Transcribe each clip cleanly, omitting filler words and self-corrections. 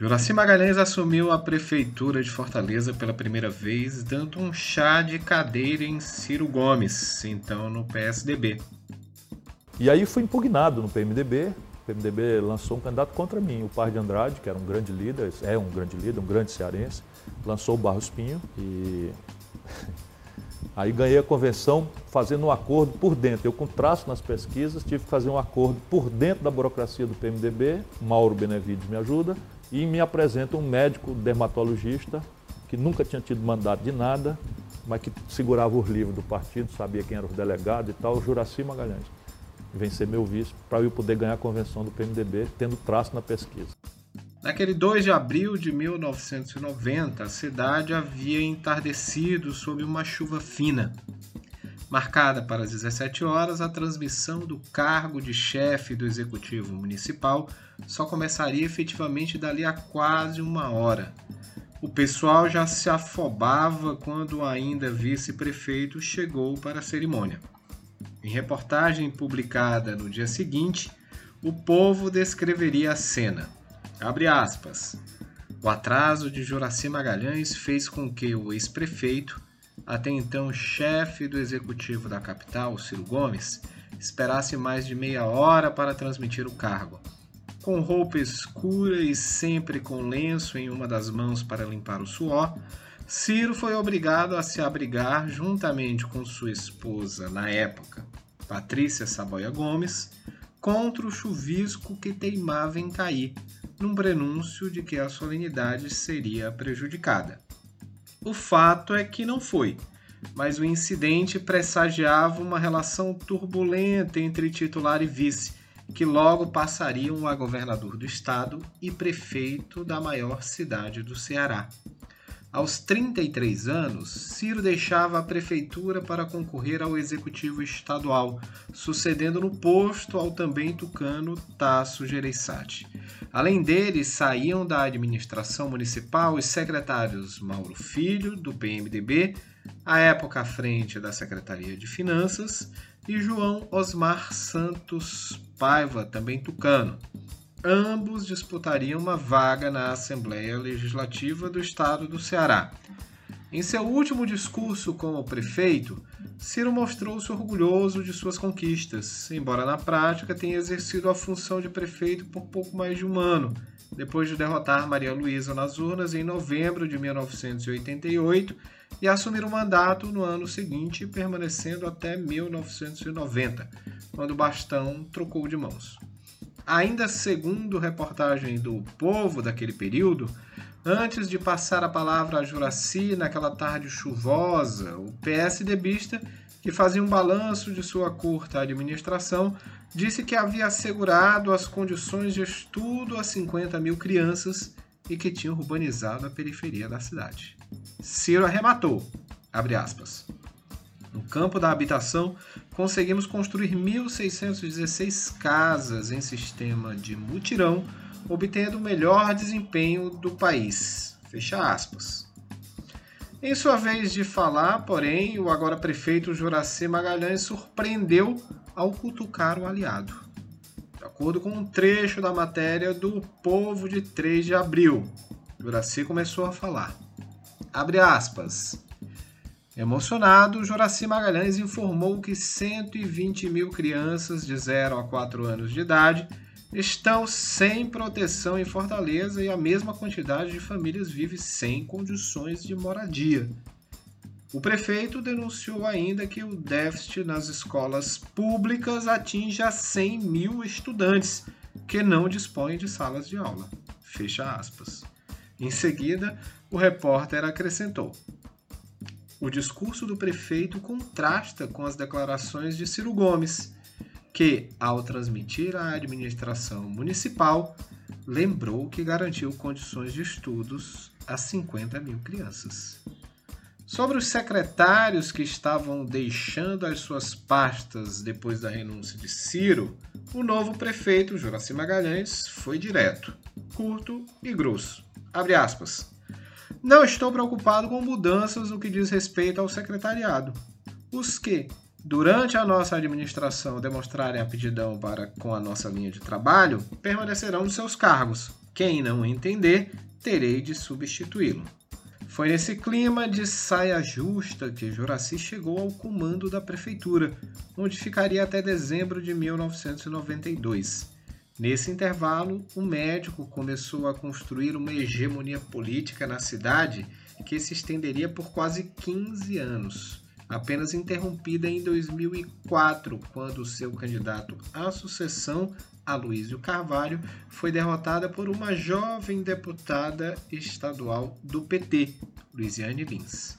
Juraci Magalhães assumiu a Prefeitura de Fortaleza pela primeira vez, dando um chá de cadeira em Ciro Gomes, então no PSDB. E aí fui impugnado no PMDB. O PMDB lançou um candidato contra mim, o Par de Andrade, que era um grande líder, é um grande líder, um grande cearense, lançou o Barros Pinho e... Aí ganhei a convenção fazendo um acordo por dentro. Eu, com traço nas pesquisas, tive que fazer um acordo por dentro da burocracia do PMDB. Mauro Benevides me ajuda e me apresenta um médico dermatologista que nunca tinha tido mandato de nada, mas que segurava os livros do partido, sabia quem eram os delegados e tal, Juraci Magalhães. Vem ser meu vice para eu poder ganhar a convenção do PMDB tendo traço na pesquisa. Naquele 2 de abril de 1990, a cidade havia entardecido sob uma chuva fina. Marcada para as 17 horas, a transmissão do cargo de chefe do Executivo Municipal só começaria efetivamente dali a quase uma hora. O pessoal já se afobava quando ainda vice-prefeito chegou para a cerimônia. Em reportagem publicada no dia seguinte, o povo descreveria a cena. Abre aspas. O atraso de Juraci Magalhães fez com que o ex-prefeito, até então chefe do executivo da capital, Ciro Gomes, esperasse mais de meia hora para transmitir o cargo. Com roupa escura e sempre com lenço em uma das mãos para limpar o suor, Ciro foi obrigado a se abrigar juntamente com sua esposa, na época, Patrícia Saboia Gomes, contra o chuvisco que teimava em cair, num prenúncio de que a solenidade seria prejudicada. O fato é que não foi, mas o incidente pressagiava uma relação turbulenta entre titular e vice, que logo passariam a governador do estado e prefeito da maior cidade do Ceará. Aos 33 anos, Ciro deixava a prefeitura para concorrer ao executivo estadual, sucedendo no posto ao também tucano Tasso Jereissati. Além dele, saíam da administração municipal os secretários Mauro Filho, do PMDB, à época à frente da Secretaria de Finanças, e João Osmar Santos Paiva, também tucano. Ambos disputariam uma vaga na Assembleia Legislativa do Estado do Ceará. Em seu último discurso como prefeito, Ciro mostrou-se orgulhoso de suas conquistas, embora na prática tenha exercido a função de prefeito por pouco mais de um ano, depois de derrotar Maria Luísa nas urnas em novembro de 1988 e assumir o mandato no ano seguinte, permanecendo até 1990, quando o bastão trocou de mãos. Ainda segundo reportagem do Povo daquele período, antes de passar a palavra a Juraci naquela tarde chuvosa, o PSDBista, que fazia um balanço de sua curta administração, disse que havia assegurado as condições de estudo a 50 mil crianças e que tinha urbanizado a periferia da cidade. Ciro arrematou, abre aspas. No campo da habitação, conseguimos construir 1.616 casas em sistema de mutirão, obtendo o melhor desempenho do país. Fecha aspas. Em sua vez de falar, porém, o agora prefeito Juraci Magalhães surpreendeu ao cutucar o aliado. De acordo com um trecho da matéria do Povo de 3 de abril, Juraci começou a falar. Abre aspas. Emocionado, Juraci Magalhães informou que 120 mil crianças de 0 a 4 anos de idade estão sem proteção em Fortaleza e a mesma quantidade de famílias vive sem condições de moradia. O prefeito denunciou ainda que o déficit nas escolas públicas atinge a 100 mil estudantes que não dispõem de salas de aula. Fecha aspas. Em seguida, o repórter acrescentou. O discurso do prefeito contrasta com as declarações de Ciro Gomes, que, ao transmitir à administração municipal, lembrou que garantiu condições de estudos a 50 mil crianças. Sobre os secretários que estavam deixando as suas pastas depois da renúncia de Ciro, o novo prefeito, Juraci Magalhães, foi direto, curto e grosso. Abre aspas. Não estou preocupado com mudanças no que diz respeito ao secretariado. Os que, durante a nossa administração, demonstrarem aptidão para com a nossa linha de trabalho, permanecerão nos seus cargos, Quem não entender, terei de substituí-lo. Foi nesse clima de saia justa que Juraci chegou ao comando da prefeitura, onde ficaria até dezembro de 1992. Nesse intervalo, o médico começou a construir uma hegemonia política na cidade que se estenderia por quase 15 anos, apenas interrompida em 2004, quando seu candidato à sucessão, Aluízio Carvalho, foi derrotada por uma jovem deputada estadual do PT, Luiziane Lins.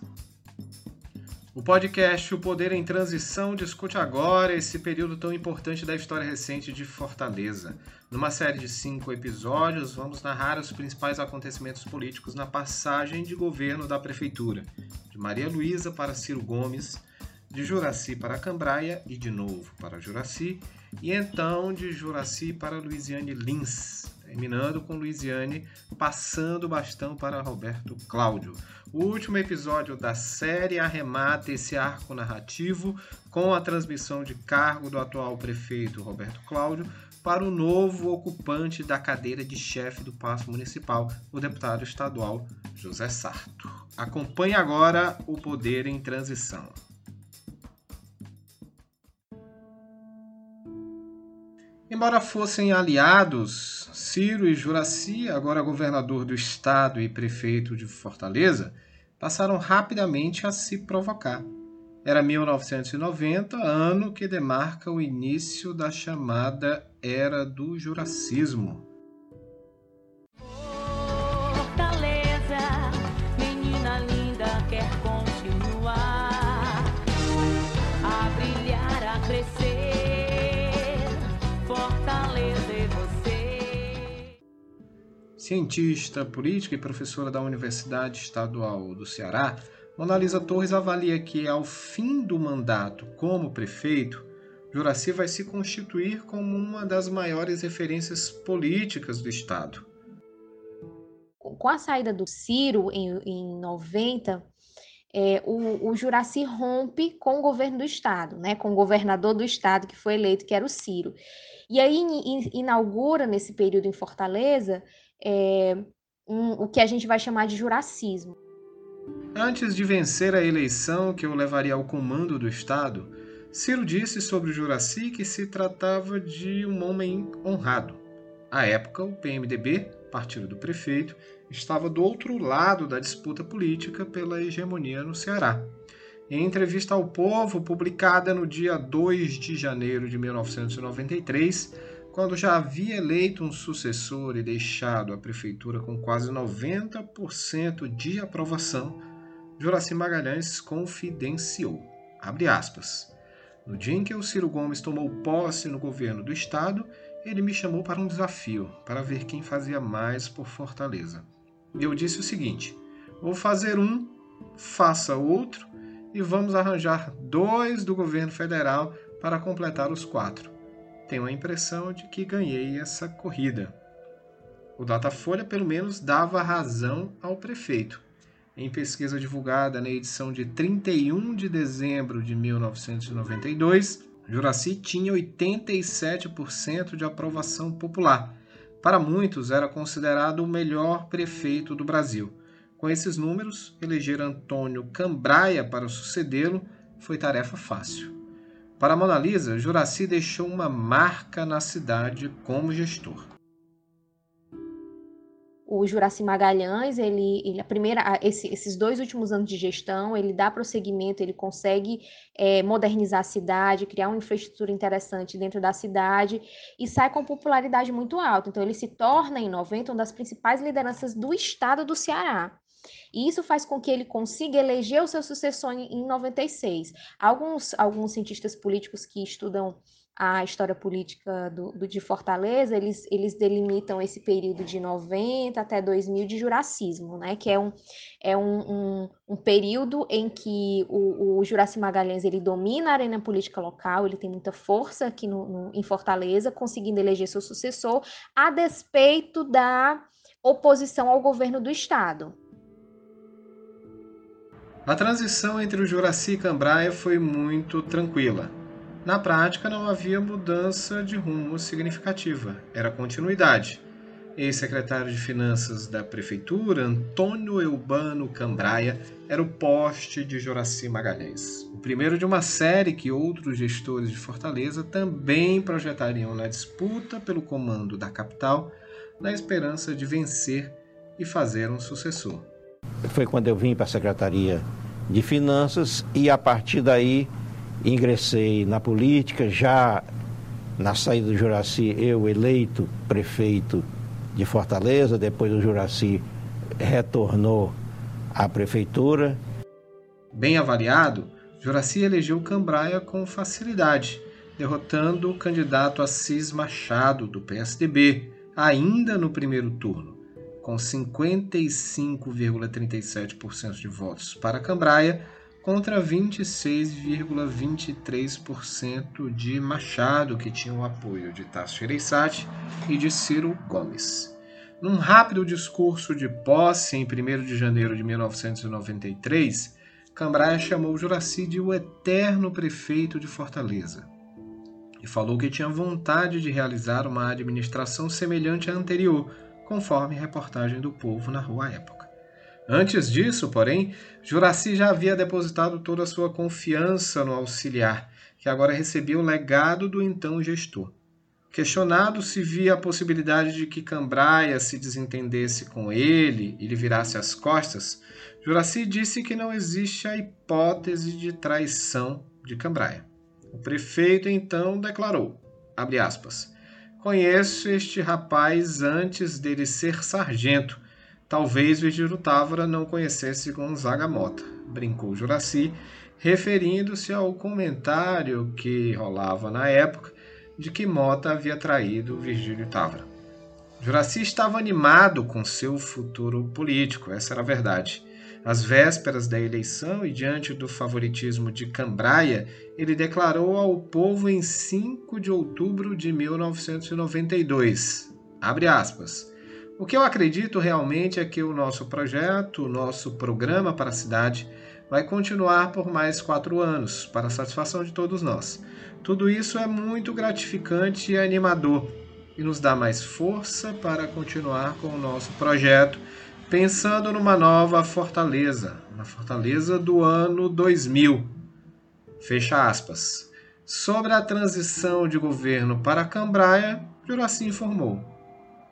O podcast O Poder em Transição discute agora esse período tão importante da história recente de Fortaleza. Numa série de 5 episódios, vamos narrar os principais acontecimentos políticos na passagem de governo da prefeitura, de Maria Luísa para Ciro Gomes, de Juraci para Cambraia e de novo para Juraci, e então de Juraci para Luiziane Lins, terminando com Luiziane passando o bastão para Roberto Cláudio. O último episódio da série arremata esse arco narrativo com a transmissão de cargo do atual prefeito Roberto Cláudio para o novo ocupante da cadeira de chefe do Paço Municipal, o deputado estadual José Sarto. Acompanhe agora O Poder em Transição. Embora fossem aliados, Ciro e Juraci, agora governador do estado e prefeito de Fortaleza, passaram rapidamente a se provocar. Era 1990, ano que demarca o início da chamada Era do Juracismo. Cientista, política e professora da Universidade Estadual do Ceará, Mona Lisa Torres avalia que, ao fim do mandato como prefeito, Juraci vai se constituir como uma das maiores referências políticas do estado. Com a saída do Ciro em 90, o Juraci rompe com o governo do estado, né, com o governador do estado que foi eleito, que era o Ciro. E aí inaugura, nesse período em Fortaleza, o que a gente vai chamar de juracismo. Antes de vencer a eleição que o levaria ao comando do estado, Ciro disse sobre Juraci que se tratava de um homem honrado. À época, o PMDB, partido do prefeito, estava do outro lado da disputa política pela hegemonia no Ceará. Em entrevista ao Povo, publicada no dia 2 de janeiro de 1993, quando já havia eleito um sucessor e deixado a prefeitura com quase 90% de aprovação, Juraci Magalhães confidenciou, abre aspas, no dia em que o Ciro Gomes tomou posse no governo do estado, ele me chamou para um desafio, para ver quem fazia mais por Fortaleza. Eu disse o seguinte, vou fazer um, faça outro, e vamos arranjar 2 do governo federal para completar os 4. Tenho a impressão de que ganhei essa corrida. O Datafolha, pelo menos, dava razão ao prefeito. Em pesquisa divulgada na edição de 31 de dezembro de 1992, Juraci tinha 87% de aprovação popular. Para muitos, era considerado o melhor prefeito do Brasil. Com esses números, eleger Antônio Cambraia para sucedê-lo foi tarefa fácil. Para Mona Lisa, Juraci deixou uma marca na cidade como gestor. O Juraci Magalhães, esses 2 últimos anos de gestão, ele dá prosseguimento, ele consegue modernizar a cidade, criar uma infraestrutura interessante dentro da cidade e sai com popularidade muito alta. Então, ele se torna, em 90, uma das principais lideranças do estado do Ceará. E isso faz com que ele consiga eleger o seu sucessor em 96. Alguns cientistas políticos que estudam a história política de Fortaleza, eles delimitam esse período de 90 até 2000 de juracismo, né? Que é um período em que o Juraci Magalhães ele domina a arena política local, ele tem muita força aqui em Fortaleza, conseguindo eleger seu sucessor a despeito da oposição ao governo do estado. A transição entre o Juraci e Cambraia foi muito tranquila. Na prática, não havia mudança de rumo significativa, era continuidade. ex-secretário de Finanças da Prefeitura, Antônio Eubano Cambraia, era o poste de Juraci Magalhães, o primeiro de uma série que outros gestores de Fortaleza também projetariam na disputa pelo comando da capital, na esperança de vencer e fazer um sucessor. Foi quando eu vim para a Secretaria de Finanças e, a partir daí, ingressei na política. Já na saída do Juraci, eu eleito prefeito de Fortaleza, depois o Juraci retornou à prefeitura. Bem avaliado, Juraci elegeu Cambraia com facilidade, derrotando o candidato Assis Machado, do PSDB, ainda no primeiro turno. Com 55,37% de votos para Cambraia, contra 26,23% de Machado, que tinha o apoio de Tasso Jereissati e de Ciro Gomes. Num rápido discurso de posse em 1º de janeiro de 1993, Cambraia chamou Juraci de o eterno prefeito de Fortaleza e falou que tinha vontade de realizar uma administração semelhante à anterior, conforme reportagem do Povo na Rua à época. Antes disso, porém, Juraci já havia depositado toda a sua confiança no auxiliar, que agora recebia o legado do então gestor. Questionado se via a possibilidade de que Cambraia se desentendesse com ele e lhe virasse as costas, Juraci disse que não existe a hipótese de traição de Cambraia. O prefeito então declarou, abre aspas, "Conheço este rapaz antes dele ser sargento. Talvez Virgílio Távora não conhecesse Gonzaga Mota", brincou Juraci, referindo-se ao comentário que rolava na época de que Mota havia traído Virgílio Távora. Juraci estava animado com seu futuro político, essa era a verdade. Às vésperas da eleição e diante do favoritismo de Cambraia, ele declarou ao povo em 5 de outubro de 1992, abre aspas, "O que eu acredito realmente é que o nosso projeto, o nosso programa para a cidade, vai continuar por mais 4 anos, para a satisfação de todos nós. Tudo isso é muito gratificante e animador, e nos dá mais força para continuar com o nosso projeto, pensando numa nova Fortaleza, na Fortaleza do ano 2000. Fecha aspas. Sobre a transição de governo para Cambraia, Juraci informou,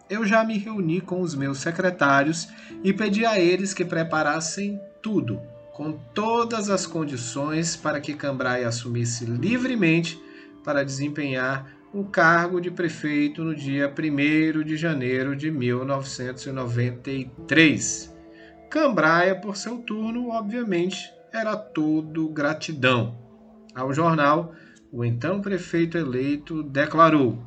"Eu já me reuni com os meus secretários e pedi a eles que preparassem tudo, com todas as condições para que Cambraia assumisse livremente para desempenhar o cargo de prefeito no dia 1º de janeiro de 1993. Cambraia, por seu turno, obviamente, era todo gratidão. Ao jornal, o então prefeito eleito declarou,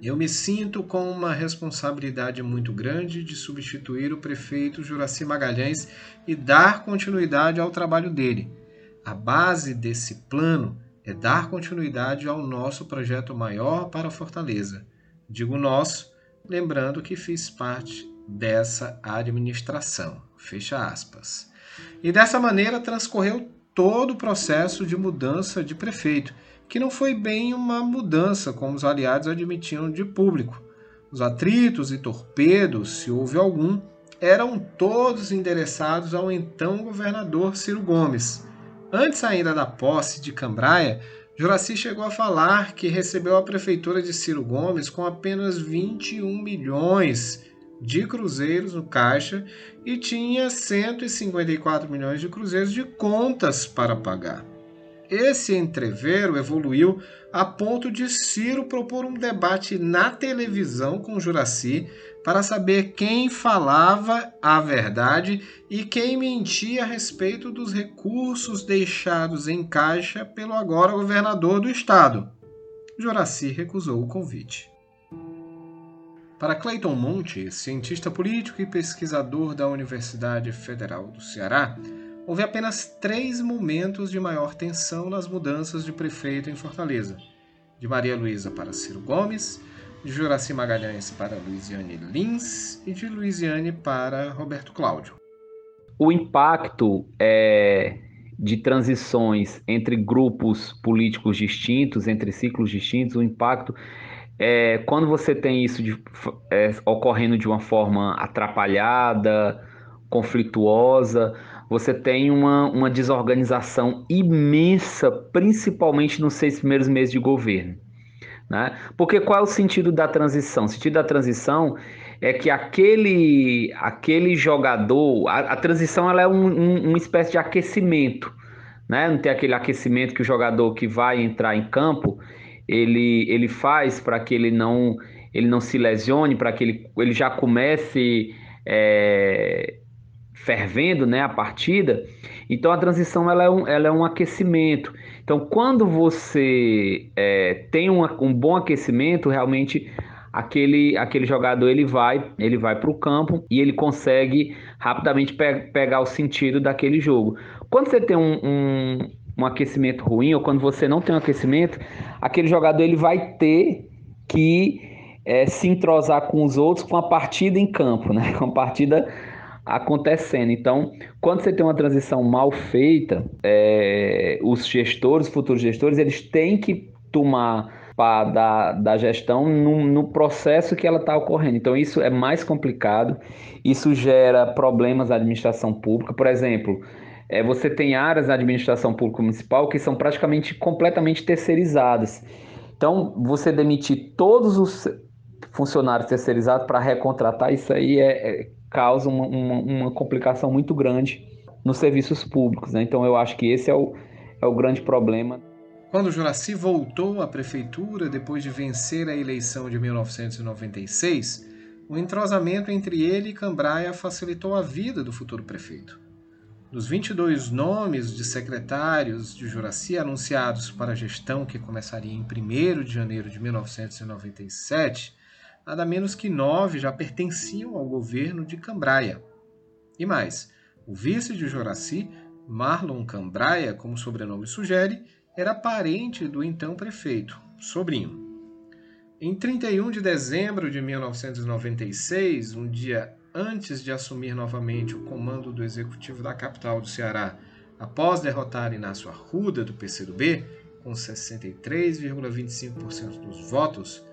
"Eu me sinto com uma responsabilidade muito grande de substituir o prefeito Juraci Magalhães e dar continuidade ao trabalho dele. A base desse plano é dar continuidade ao nosso projeto maior para Fortaleza. Digo nosso, lembrando que fiz parte dessa administração." Fecha aspas. E dessa maneira transcorreu todo o processo de mudança de prefeito, que não foi bem uma mudança, como os aliados admitiam de público. Os atritos e torpedos, se houve algum, eram todos endereçados ao então governador Ciro Gomes. Antes ainda da posse de Cambraia, Juraci chegou a falar que recebeu a prefeitura de Ciro Gomes com apenas 21 milhões de cruzeiros no caixa e tinha 154 milhões de cruzeiros de contas para pagar. Esse entrevero evoluiu a ponto de Ciro propor um debate na televisão com Juraci para saber quem falava a verdade e quem mentia a respeito dos recursos deixados em caixa pelo agora governador do estado. Juraci recusou o convite. Para Cleiton Monte, cientista político e pesquisador da Universidade Federal do Ceará, houve apenas 3 momentos de maior tensão nas mudanças de prefeito em Fortaleza. De Maria Luísa para Ciro Gomes, de Juraci Magalhães para Luiziane Lins e de Luiziane para Roberto Cláudio. O impacto de transições entre grupos políticos distintos, entre ciclos distintos, o impacto Quando você tem isso ocorrendo de uma forma atrapalhada, conflituosa, você tem uma desorganização imensa, principalmente nos 6 primeiros meses de governo, né? Porque qual é o sentido da transição? O sentido da transição é que aquele jogador... A transição ela é uma espécie de aquecimento, né? Não tem aquele aquecimento que o jogador que vai entrar em campo, ele faz para que ele não se lesione, para que ele já comece fervendo, né, a partida. Então a transição ela é um aquecimento. Então quando você tem um bom aquecimento, realmente aquele jogador ele vai para o campo e ele consegue rapidamente pegar o sentido daquele jogo. Quando você tem um aquecimento ruim, ou quando você não tem um aquecimento, aquele jogador ele vai ter que se entrosar com os outros, com a partida em campo, né? Com a partida acontecendo. Então, quando você tem uma transição mal feita, os futuros gestores, eles têm que tomar da gestão no processo que ela está ocorrendo. Então, isso é mais complicado, isso gera problemas na administração pública. Por exemplo, você tem áreas da administração pública municipal que são praticamente completamente terceirizadas. Então, você demitir todos os funcionários terceirizados para recontratar, isso aí causa uma complicação muito grande nos serviços públicos, né? Então, eu acho que esse é o grande problema. Quando Juraci voltou à prefeitura depois de vencer a eleição de 1996, o entrosamento entre ele e Cambraia facilitou a vida do futuro prefeito. Dos 22 nomes de secretários de Juraci anunciados para a gestão que começaria em 1º de janeiro de 1997, nada menos que 9 já pertenciam ao governo de Cambraia. E mais, o vice de Juraci, Marlon Cambraia, como o sobrenome sugere, era parente do então prefeito, sobrinho. Em 31 de dezembro de 1996, um dia antes de assumir novamente o comando do executivo da capital do Ceará, após derrotar Inácio Arruda, do PCdoB, com 63,25% dos votos,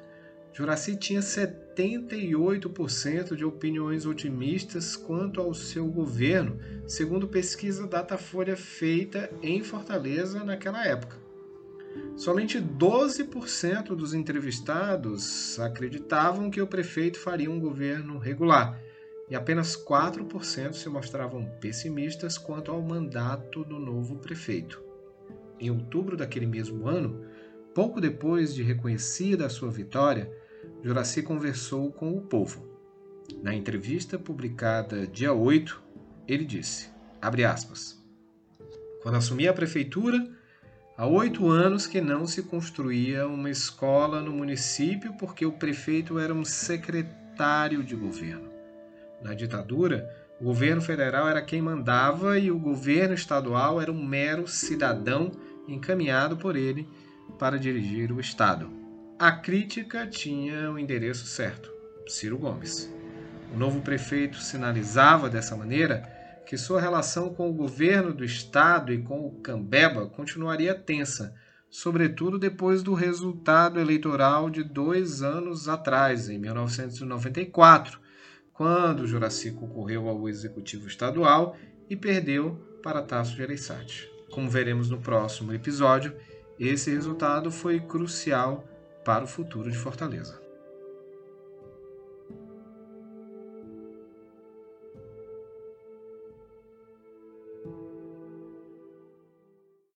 Juraci tinha 78% de opiniões otimistas quanto ao seu governo, segundo pesquisa Datafolha feita em Fortaleza naquela época. Somente 12% dos entrevistados acreditavam que o prefeito faria um governo regular, e apenas 4% se mostravam pessimistas quanto ao mandato do novo prefeito. Em outubro daquele mesmo ano, pouco depois de reconhecida a sua vitória, Juraci conversou com o povo. Na entrevista publicada dia 8, ele disse, abre aspas, quando assumi a prefeitura, há 8 anos que não se construía uma escola no município porque o prefeito era um secretário de governo. Na ditadura, o governo federal era quem mandava e o governo estadual era um mero cidadão encaminhado por ele para dirigir o estado. A crítica tinha o endereço certo, Ciro Gomes. O novo prefeito sinalizava dessa maneira que sua relação com o governo do estado e com o Cambeba continuaria tensa, sobretudo depois do resultado eleitoral de 2 anos atrás, em 1994, quando Juraci concorreu ao executivo estadual e perdeu para Tasso Jereissati. Como veremos no próximo episódio, esse resultado foi crucial para o futuro de Fortaleza.